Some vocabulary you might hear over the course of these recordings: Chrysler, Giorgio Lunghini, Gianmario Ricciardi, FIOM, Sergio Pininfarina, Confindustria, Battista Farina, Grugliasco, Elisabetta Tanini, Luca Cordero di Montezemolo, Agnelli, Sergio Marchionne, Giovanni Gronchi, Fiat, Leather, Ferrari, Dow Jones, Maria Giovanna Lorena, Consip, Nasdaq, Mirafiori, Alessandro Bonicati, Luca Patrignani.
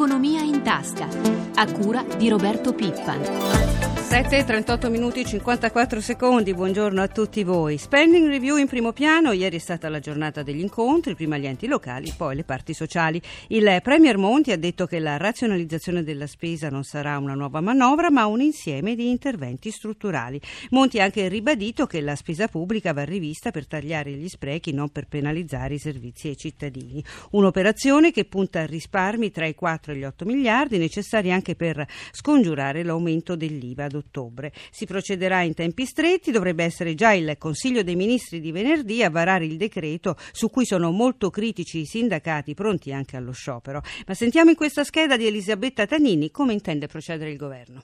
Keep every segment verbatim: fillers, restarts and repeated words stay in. Economia in Tasca, a cura di Roberto Pippan. sette e trentotto minuti e cinquantaquattro secondi, buongiorno a tutti voi. Spending review in primo piano, ieri è stata la giornata degli incontri, prima gli enti locali, poi le parti sociali. Il Premier Monti ha detto che la razionalizzazione della spesa non sarà una nuova manovra, ma un insieme di interventi strutturali. Monti ha anche ribadito che la spesa pubblica va rivista per tagliare gli sprechi, non per penalizzare i servizi ai cittadini. Un'operazione che punta a risparmi tra i quattro e gli otto miliardi, necessari anche per scongiurare l'aumento dell'I V A ottobre. Si procederà in tempi stretti, dovrebbe essere già il Consiglio dei Ministri di venerdì a varare il decreto su cui sono molto critici i sindacati, pronti anche allo sciopero. Ma sentiamo in questa scheda di Elisabetta Tanini come intende procedere il governo.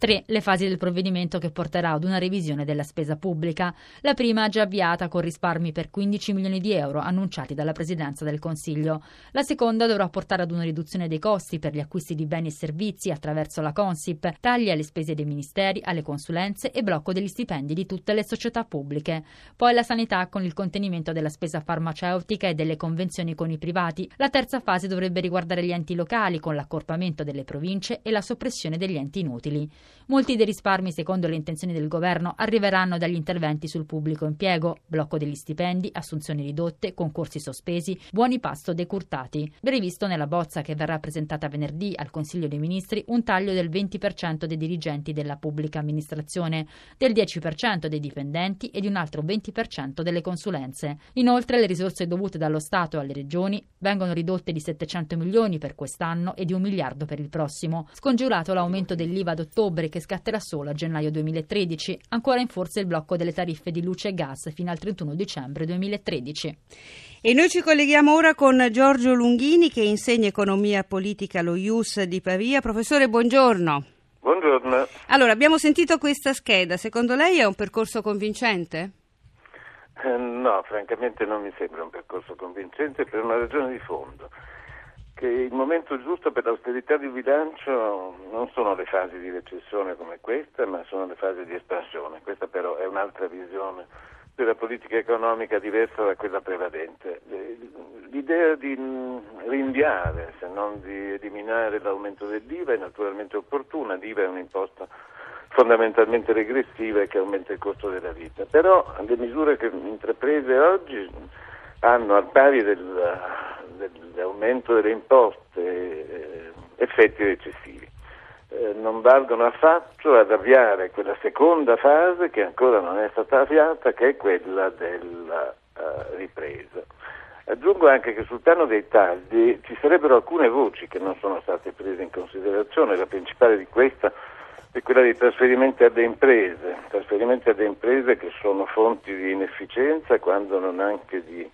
Tre le fasi del provvedimento che porterà ad una revisione della spesa pubblica. La prima già avviata con risparmi per quindici milioni di euro annunciati dalla Presidenza del Consiglio. La seconda dovrà portare ad una riduzione dei costi per gli acquisti di beni e servizi attraverso la Consip, tagli alle spese dei ministeri, alle consulenze e blocco degli stipendi di tutte le società pubbliche. Poi la sanità con il contenimento della spesa farmaceutica e delle convenzioni con i privati. La terza fase dovrebbe riguardare gli enti locali con l'accorpamento delle province e la soppressione degli enti inutili. Molti dei risparmi, secondo le intenzioni del governo, arriveranno dagli interventi sul pubblico impiego, blocco degli stipendi, assunzioni ridotte, concorsi sospesi, buoni pasto decurtati. Previsto nella bozza che verrà presentata venerdì al Consiglio dei Ministri un taglio del venti per cento dei dirigenti della pubblica amministrazione, del dieci per cento dei dipendenti e di un altro venti per cento delle consulenze. Inoltre le risorse dovute dallo Stato alle regioni vengono ridotte di settecento milioni per quest'anno e di un miliardo per il prossimo, scongiurato l'aumento dell'I V A ad ottobre che scatterà solo a gennaio duemilatredici, ancora in forza il blocco delle tariffe di luce e gas fino al trentuno dicembre duemilatredici. E noi ci colleghiamo ora con Giorgio Lunghini che insegna economia politica allo I U S di Pavia. Professore, buongiorno. Buongiorno. Allora, abbiamo sentito questa scheda, secondo lei è un percorso convincente? Eh, no, francamente non mi sembra un percorso convincente per una ragione di fondo. Che il momento giusto per l'austerità di bilancio non sono le fasi di recessione come questa, ma sono le fasi di espansione. Questa però è un'altra visione della politica economica diversa da quella prevalente. L'idea di rinviare, se non di eliminare l'aumento dell'I V A è naturalmente opportuna. L'I V A è un'imposta fondamentalmente regressiva e che aumenta il costo della vita. Però le misure che intraprese oggi hanno, al pari del... dell'aumento delle imposte, effetti recessivi. Eh, non valgono affatto ad avviare quella seconda fase che ancora non è stata avviata, che è quella della uh, ripresa. Aggiungo anche che sul piano dei tagli ci sarebbero alcune voci che non sono state prese in considerazione, la principale di questa è quella dei trasferimenti alle imprese, trasferimenti alle imprese che sono fonti di inefficienza quando non anche di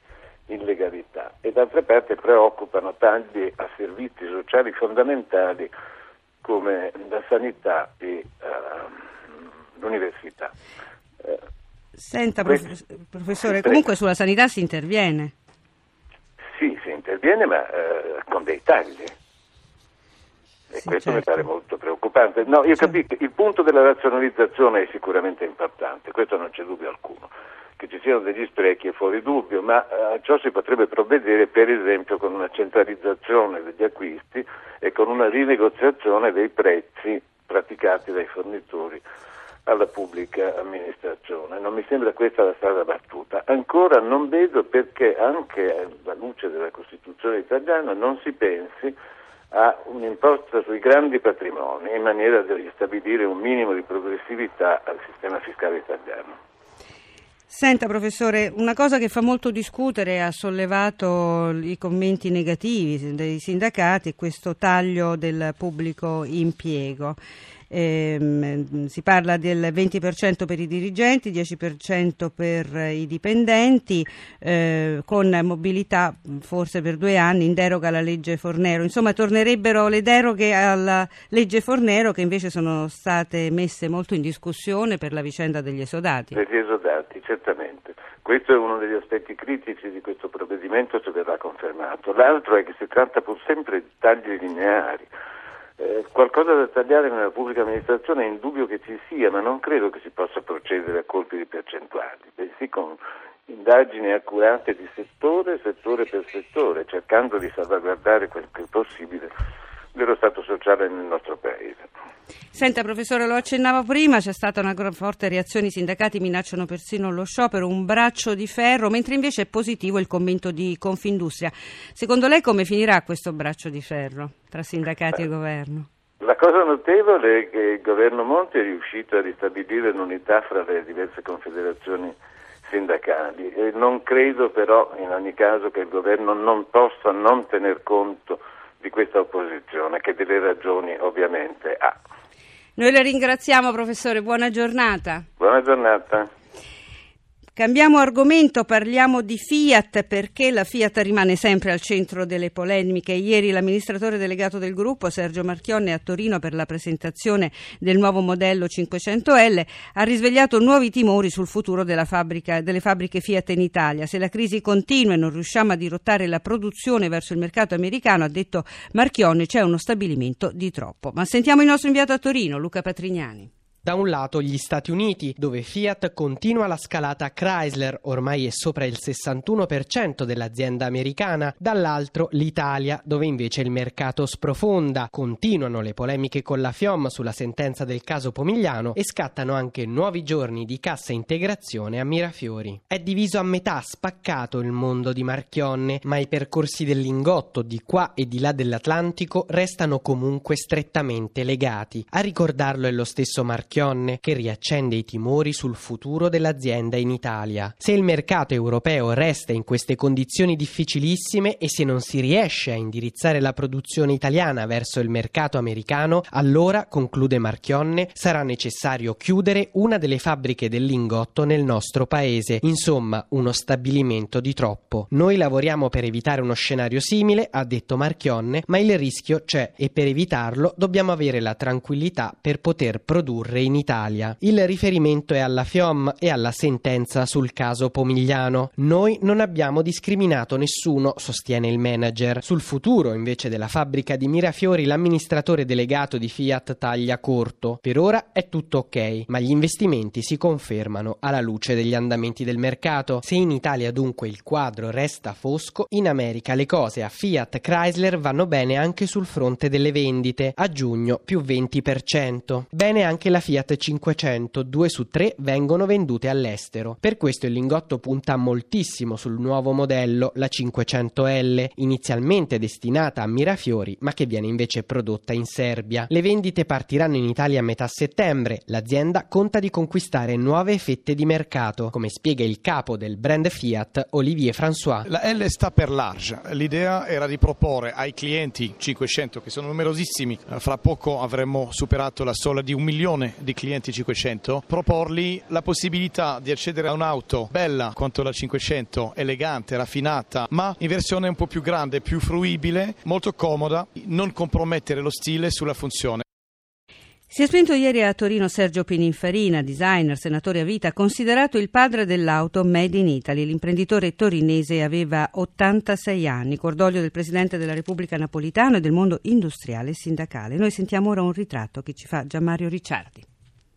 illegalità, e d'altra parte preoccupano tagli a servizi sociali fondamentali come la sanità e uh, l'università. Eh, Senta questo... professore, comunque sulla sanità si interviene? Sì, si interviene ma uh, con dei tagli. E sì, questo certo. Mi pare molto preoccupante. No, io certo. Capisco, il punto della razionalizzazione è sicuramente importante, questo non c'è dubbio alcuno. Che ci siano degli sprechi è fuori dubbio, ma a ciò si potrebbe provvedere per esempio con una centralizzazione degli acquisti e con una rinegoziazione dei prezzi praticati dai fornitori alla pubblica amministrazione. Non mi sembra questa la strada battuta. Ancora non vedo perché anche alla luce della Costituzione italiana non si pensi a un'imposta sui grandi patrimoni in maniera da ristabilire un minimo di progressività al sistema fiscale italiano. Senta professore, una cosa che fa molto discutere, ha sollevato i commenti negativi dei sindacati, è questo taglio del pubblico impiego. Ehm, si parla del venti per cento per i dirigenti, dieci per cento per i dipendenti, eh, con mobilità forse per due anni in deroga alla legge Fornero. Insomma, tornerebbero le deroghe alla legge Fornero che invece sono state messe molto in discussione per la vicenda degli esodati. Degli esodati, certamente. Questo è uno degli aspetti critici di questo provvedimento, se verrà confermato. L'altro è che si tratta pur sempre di tagli lineari. Eh, qualcosa da tagliare nella pubblica amministrazione è indubbio che ci sia, ma non credo che si possa procedere a colpi di percentuali, bensì con indagini accurate di settore, settore per settore, cercando di salvaguardare quel che è possibile dello Stato sociale nel nostro Paese. Senta professore, lo accennavo prima, c'è stata una forte reazione, i sindacati minacciano persino lo sciopero, un braccio di ferro, mentre invece è positivo il commento di Confindustria. Secondo lei come finirà questo braccio di ferro tra sindacati e governo? La cosa notevole è che il governo Monti è riuscito a ristabilire l'unità fra le diverse confederazioni sindacali e non credo però in ogni caso che il governo non possa non tener conto di questa opposizione, che delle ragioni ovviamente ha. Noi la ringraziamo professore, buona giornata. Buona giornata. Cambiamo argomento, parliamo di Fiat, perché la Fiat rimane sempre al centro delle polemiche. Ieri l'amministratore delegato del gruppo, Sergio Marchionne, a Torino per la presentazione del nuovo modello cinquecento L, ha risvegliato nuovi timori sul futuro della fabbrica, delle fabbriche Fiat in Italia. Se la crisi continua e non riusciamo a dirottare la produzione verso il mercato americano, ha detto Marchionne, c'è uno stabilimento di troppo. Ma sentiamo il nostro inviato a Torino, Luca Patrignani. Da un lato gli Stati Uniti, dove Fiat continua la scalata Chrysler, ormai è sopra il sessantuno per cento dell'azienda americana, dall'altro l'Italia, dove invece il mercato sprofonda. Continuano le polemiche con la FIOM sulla sentenza del caso Pomigliano e scattano anche nuovi giorni di cassa integrazione a Mirafiori. È diviso a metà, spaccato il mondo di Marchionne, ma i percorsi del lingotto di qua e di là dell'Atlantico restano comunque strettamente legati. A ricordarlo è lo stesso Marchionne, che riaccende i timori sul futuro dell'azienda in Italia. Se il mercato europeo resta in queste condizioni difficilissime e se non si riesce a indirizzare la produzione italiana verso il mercato americano, allora, conclude Marchionne, sarà necessario chiudere una delle fabbriche del lingotto nel nostro paese. Insomma, uno stabilimento di troppo. Noi lavoriamo per evitare uno scenario simile, ha detto Marchionne, ma il rischio c'è e per evitarlo dobbiamo avere la tranquillità per poter produrre in Italia. Il riferimento è alla FIOM e alla sentenza sul caso Pomigliano. Noi non abbiamo discriminato nessuno, sostiene il manager. Sul futuro invece della fabbrica di Mirafiori l'amministratore delegato di Fiat taglia corto. Per ora è tutto ok, ma gli investimenti si confermano alla luce degli andamenti del mercato. Se in Italia dunque il quadro resta fosco, in America le cose a Fiat Chrysler vanno bene anche sul fronte delle vendite. A giugno più venti per cento. Bene anche la Fiat cinquecento, due su tre vengono vendute all'estero. Per questo il lingotto punta moltissimo sul nuovo modello, la cinquecento L, inizialmente destinata a Mirafiori, ma che viene invece prodotta in Serbia. Le vendite partiranno in Italia a metà settembre. L'azienda conta di conquistare nuove fette di mercato, come spiega il capo del brand Fiat, Olivier François. La L sta per large. L'idea era di proporre ai clienti cinquecento, che sono numerosissimi, fra poco avremmo superato la soglia di un milione di clienti cinquecento, proporgli la possibilità di accedere a un'auto bella quanto la cinquecento, elegante, raffinata, ma in versione un po' più grande, più fruibile, molto comoda, non compromettere lo stile sulla funzione. Si è spento ieri a Torino Sergio Pininfarina, designer, senatore a vita, considerato il padre dell'auto Made in Italy. L'imprenditore torinese aveva ottantasei anni, cordoglio del Presidente della Repubblica Napolitano e del mondo industriale e sindacale. Noi sentiamo ora un ritratto che ci fa Gianmario Ricciardi.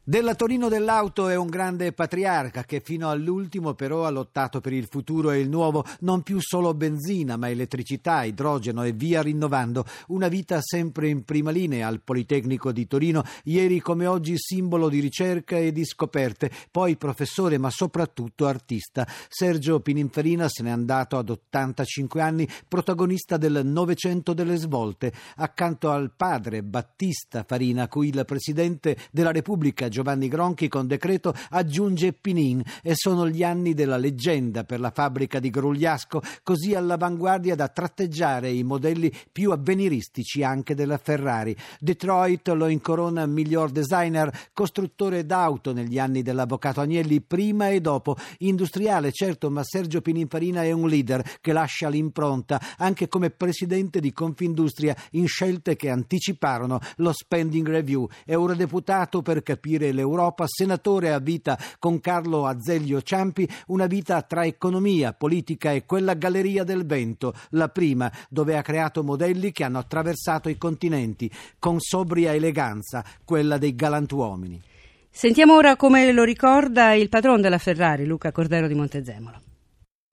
Della Torino dell'auto è un grande patriarca che fino all'ultimo però ha lottato per il futuro e il nuovo, non più solo benzina ma elettricità, idrogeno e via rinnovando, una vita sempre in prima linea al Politecnico di Torino, ieri come oggi simbolo di ricerca e di scoperte, poi professore ma soprattutto artista. Sergio Pininfarina se n'è andato ad ottantacinque anni, protagonista del Novecento delle svolte, accanto al padre Battista Farina, cui il Presidente della Repubblica Giovanni Gronchi con decreto aggiunge Pinin, e sono gli anni della leggenda per la fabbrica di Grugliasco, così all'avanguardia da tratteggiare i modelli più avveniristici anche della Ferrari. Detroit lo incorona miglior designer, costruttore d'auto negli anni dell'avvocato Agnelli prima e dopo, industriale certo, ma Sergio Pininfarina è un leader che lascia l'impronta anche come presidente di Confindustria in scelte che anticiparono lo spending review, eurodeputato per capire l'Europa, senatore a vita con Carlo Azeglio Ciampi, una vita tra economia, politica e quella galleria del vento, la prima, dove ha creato modelli che hanno attraversato i continenti, con sobria eleganza, quella dei galantuomini. Sentiamo ora come lo ricorda il padrone della Ferrari, Luca Cordero di Montezemolo.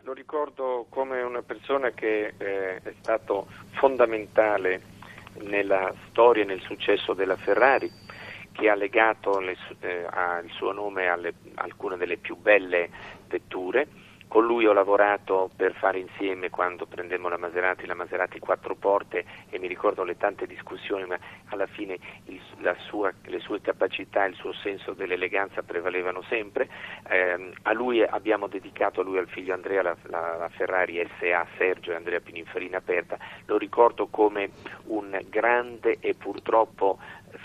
Lo ricordo come una persona che eh, è stato fondamentale nella storia e nel successo della Ferrari, che ha legato le, eh, ha il suo nome alle alcune delle più belle vetture. Con lui ho lavorato per fare insieme, quando prendemmo la Maserati, la Maserati quattro porte, e mi ricordo le tante discussioni, ma alla fine il, la sua, le sue capacità, il suo senso dell'eleganza prevalevano sempre. Eh, a lui abbiamo dedicato, a lui e al figlio Andrea, la, la, la Ferrari S A Sergio e Andrea Pininfarina aperta. Lo ricordo come un grande e purtroppo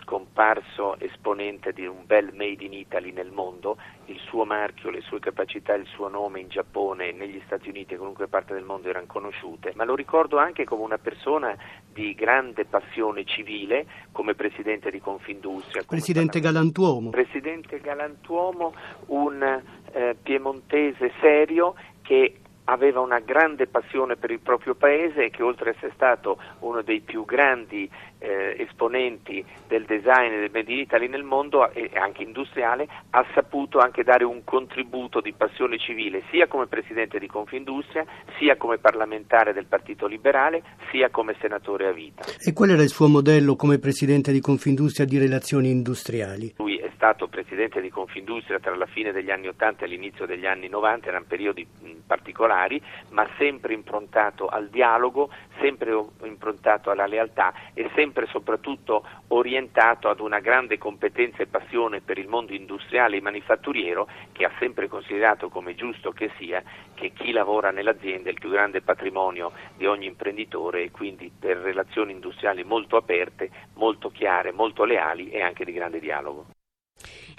scomparso esponente di un bel made in Italy nel mondo. Il suo marchio, le sue capacità, il suo nome in Giappone, negli Stati Uniti e qualunque parte del mondo erano conosciute, ma lo ricordo anche come una persona di grande passione civile, come presidente di Confindustria, presidente galantuomo presidente galantuomo un eh, piemontese serio che aveva una grande passione per il proprio paese e che, oltre ad essere stato uno dei più grandi eh, esponenti del design del Made in Italy nel mondo e anche industriale, ha saputo anche dare un contributo di passione civile sia come presidente di Confindustria, sia come parlamentare del Partito Liberale, sia come senatore a vita. E qual era il suo modello come presidente di Confindustria di relazioni industriali? Lui è stato presidente di Confindustria tra la fine degli anni ottanta e l'inizio degli anni novanta, erano periodi particolari, ma sempre improntato al dialogo, sempre improntato alla lealtà e sempre soprattutto orientato ad una grande competenza e passione per il mondo industriale e manifatturiero, che ha sempre considerato, come giusto che sia, che chi lavora nell'azienda è il più grande patrimonio di ogni imprenditore, e quindi per relazioni industriali molto aperte, molto chiare, molto leali e anche di grande dialogo.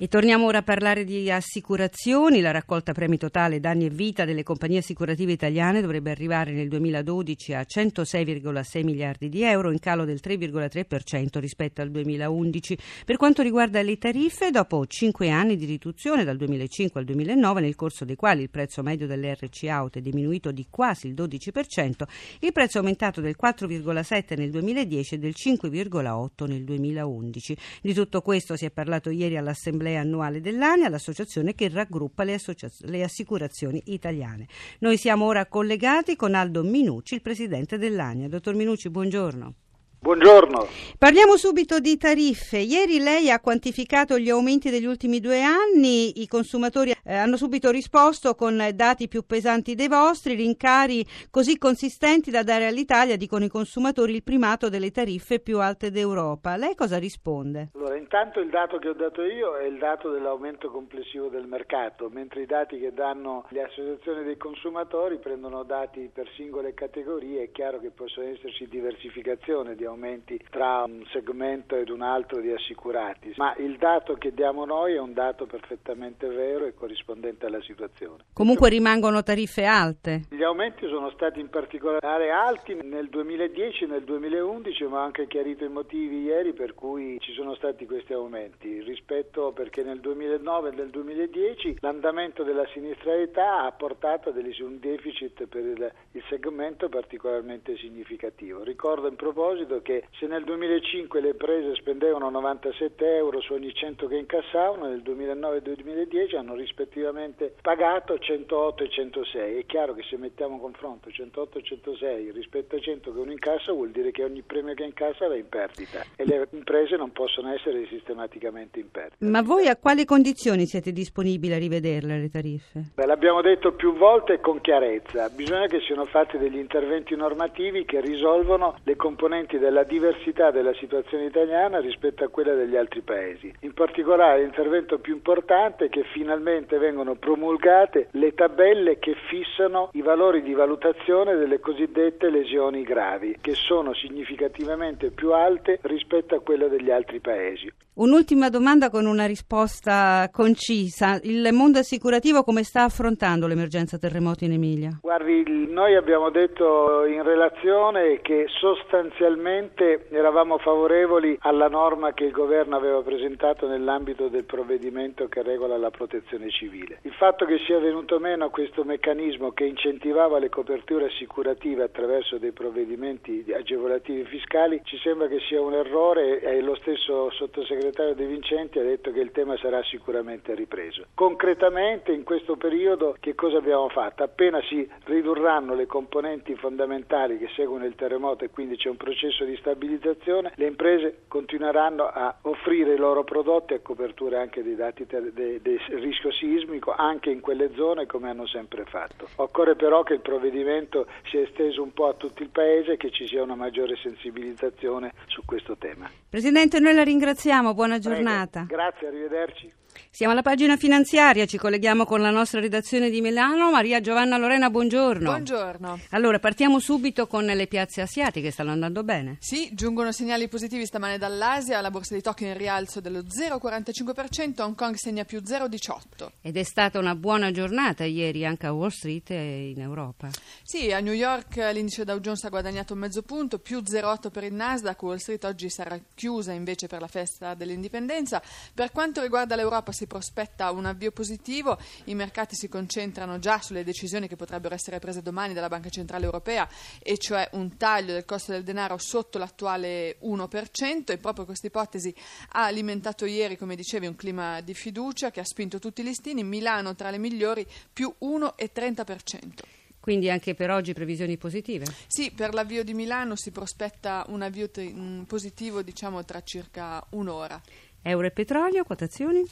E torniamo ora a parlare di assicurazioni. La raccolta premi totale danni e vita delle compagnie assicurative italiane dovrebbe arrivare nel duemiladodici a centosei virgola sei miliardi di euro, in calo del tre virgola tre per cento rispetto al duemilaundici. Per quanto riguarda le tariffe, dopo cinque anni di riduzione dal duemilacinque al duemilanove, nel corso dei quali il prezzo medio dell'R C Auto è diminuito di quasi il dodici per cento, il prezzo è aumentato del quattro virgola sette per cento nel duemiladieci e del cinque virgola otto per cento nel duemilaundici. Di tutto questo si è parlato ieri all'Assemblea annuale dell'ANI, all'associazione che raggruppa le, associaz- le assicurazioni italiane. Noi siamo ora collegati con Aldo Minucci, il presidente dell'ANI. Dottor Minucci, buongiorno. Buongiorno. Parliamo subito di tariffe. Ieri lei ha quantificato gli aumenti degli ultimi due anni, i consumatori eh, hanno subito risposto con dati più pesanti dei vostri, rincari così consistenti da dare all'Italia, dicono i consumatori, il primato delle tariffe più alte d'Europa. Lei cosa risponde? Allora, intanto il dato che ho dato io è il dato dell'aumento complessivo del mercato, mentre i dati che danno le associazioni dei consumatori prendono dati per singole categorie. È chiaro che possono esserci diversificazione di aumenti tra un segmento ed un altro di assicurati, ma il dato che diamo noi è un dato perfettamente vero e corrispondente alla situazione. Comunque rimangono tariffe alte. Gli aumenti sono stati in particolare alti nel duemiladieci e nel duemilaundici, ma ho anche chiarito i motivi ieri per cui ci sono stati questi aumenti, rispetto perché nel duemilanove e nel duemiladieci l'andamento della sinistralità ha portato a un deficit per il, il segmento particolarmente significativo. Ricordo in proposito che se nel duemilacinque le imprese spendevano novantasette euro su ogni cento che incassavano, nel duemilanove e duemiladieci hanno rispettivamente pagato centootto e centosei. È chiaro che se mettiamo a confronto centootto e centosei rispetto a cento che uno incassa, vuol dire che ogni premio che incassa va in perdita e le imprese non possono essere sistematicamente in perdita. Ma voi a quali condizioni siete disponibili a rivederle le tariffe? Beh, l'abbiamo detto più volte con chiarezza, bisogna che siano fatti degli interventi normativi che risolvono le componenti del la diversità della situazione italiana rispetto a quella degli altri paesi. In particolare, l'intervento più importante è che finalmente vengono promulgate le tabelle che fissano i valori di valutazione delle cosiddette lesioni gravi, che sono significativamente più alte rispetto a quella degli altri paesi. Un'ultima domanda con una risposta concisa. Il mondo assicurativo come sta affrontando l'emergenza terremoti in Emilia? Guardi, noi abbiamo detto in relazione che sostanzialmente eravamo favorevoli alla norma che il governo aveva presentato nell'ambito del provvedimento che regola la protezione civile. Il fatto che sia venuto meno questo meccanismo che incentivava le coperture assicurative attraverso dei provvedimenti agevolativi fiscali ci sembra che sia un errore, e lo stesso sottosegretario De Vincenti ha detto che il tema sarà sicuramente ripreso. Concretamente in questo periodo che cosa abbiamo fatto? Appena si ridurranno le componenti fondamentali che seguono il terremoto e quindi c'è un processo processo di stabilizzazione, le imprese continueranno a offrire i loro prodotti a copertura anche dei dati del de, de rischio sismico, anche in quelle zone, come hanno sempre fatto. Occorre però che il provvedimento sia esteso un po' a tutto il Paese e che ci sia una maggiore sensibilizzazione su questo tema. Presidente, noi la ringraziamo, buona giornata. Prego. Grazie, arrivederci. Siamo alla pagina finanziaria, ci colleghiamo con la nostra redazione di Milano. Maria Giovanna Lorena, buongiorno. Buongiorno. Allora, partiamo subito con le piazze asiatiche, stanno andando bene. Sì, giungono segnali positivi stamane dall'Asia, la borsa di Tokyo in rialzo dello zero virgola quarantacinque per cento, Hong Kong segna più zero virgola diciotto. Ed è stata una buona giornata ieri anche a Wall Street e in Europa. Sì, a New York l'indice Dow Jones ha guadagnato mezzo punto, più zero virgola otto per il Nasdaq. Wall Street oggi sarà chiusa invece per la festa dell'indipendenza. Per quanto riguarda l'Europa si prospetta un avvio positivo, i mercati si concentrano già sulle decisioni che potrebbero essere prese domani dalla Banca Centrale Europea, e cioè un taglio del costo del denaro sotto l'attuale uno per cento, e proprio questa ipotesi ha alimentato ieri, come dicevi, un clima di fiducia che ha spinto tutti i listini, Milano tra le migliori, più uno virgola trenta per cento. Quindi anche per oggi previsioni positive? Sì, per l'avvio di Milano si prospetta un avvio t- positivo diciamo tra circa un'ora. Euro e petrolio, quotazioni?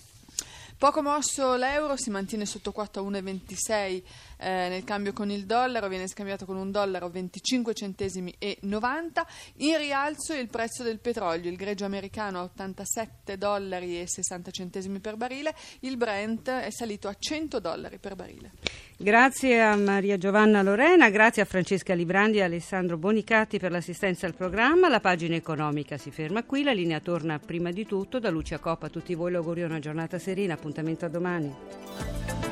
Poco mosso l'euro, si mantiene sotto quota uno virgola ventisei eh, nel cambio con il dollaro, viene scambiato con un dollaro venticinque centesimi e novanta. In rialzo il prezzo del petrolio, il greggio americano a ottantasette dollari e sessanta centesimi per barile, il Brent è salito a cento dollari per barile. Grazie a Maria Giovanna Lorena, grazie a Francesca Librandi e Alessandro Bonicati per l'assistenza al programma. La pagina economica si ferma qui, la linea torna prima di tutto da Lucia Coppa. A tutti voi l'augurio una giornata serena, appuntamento a domani.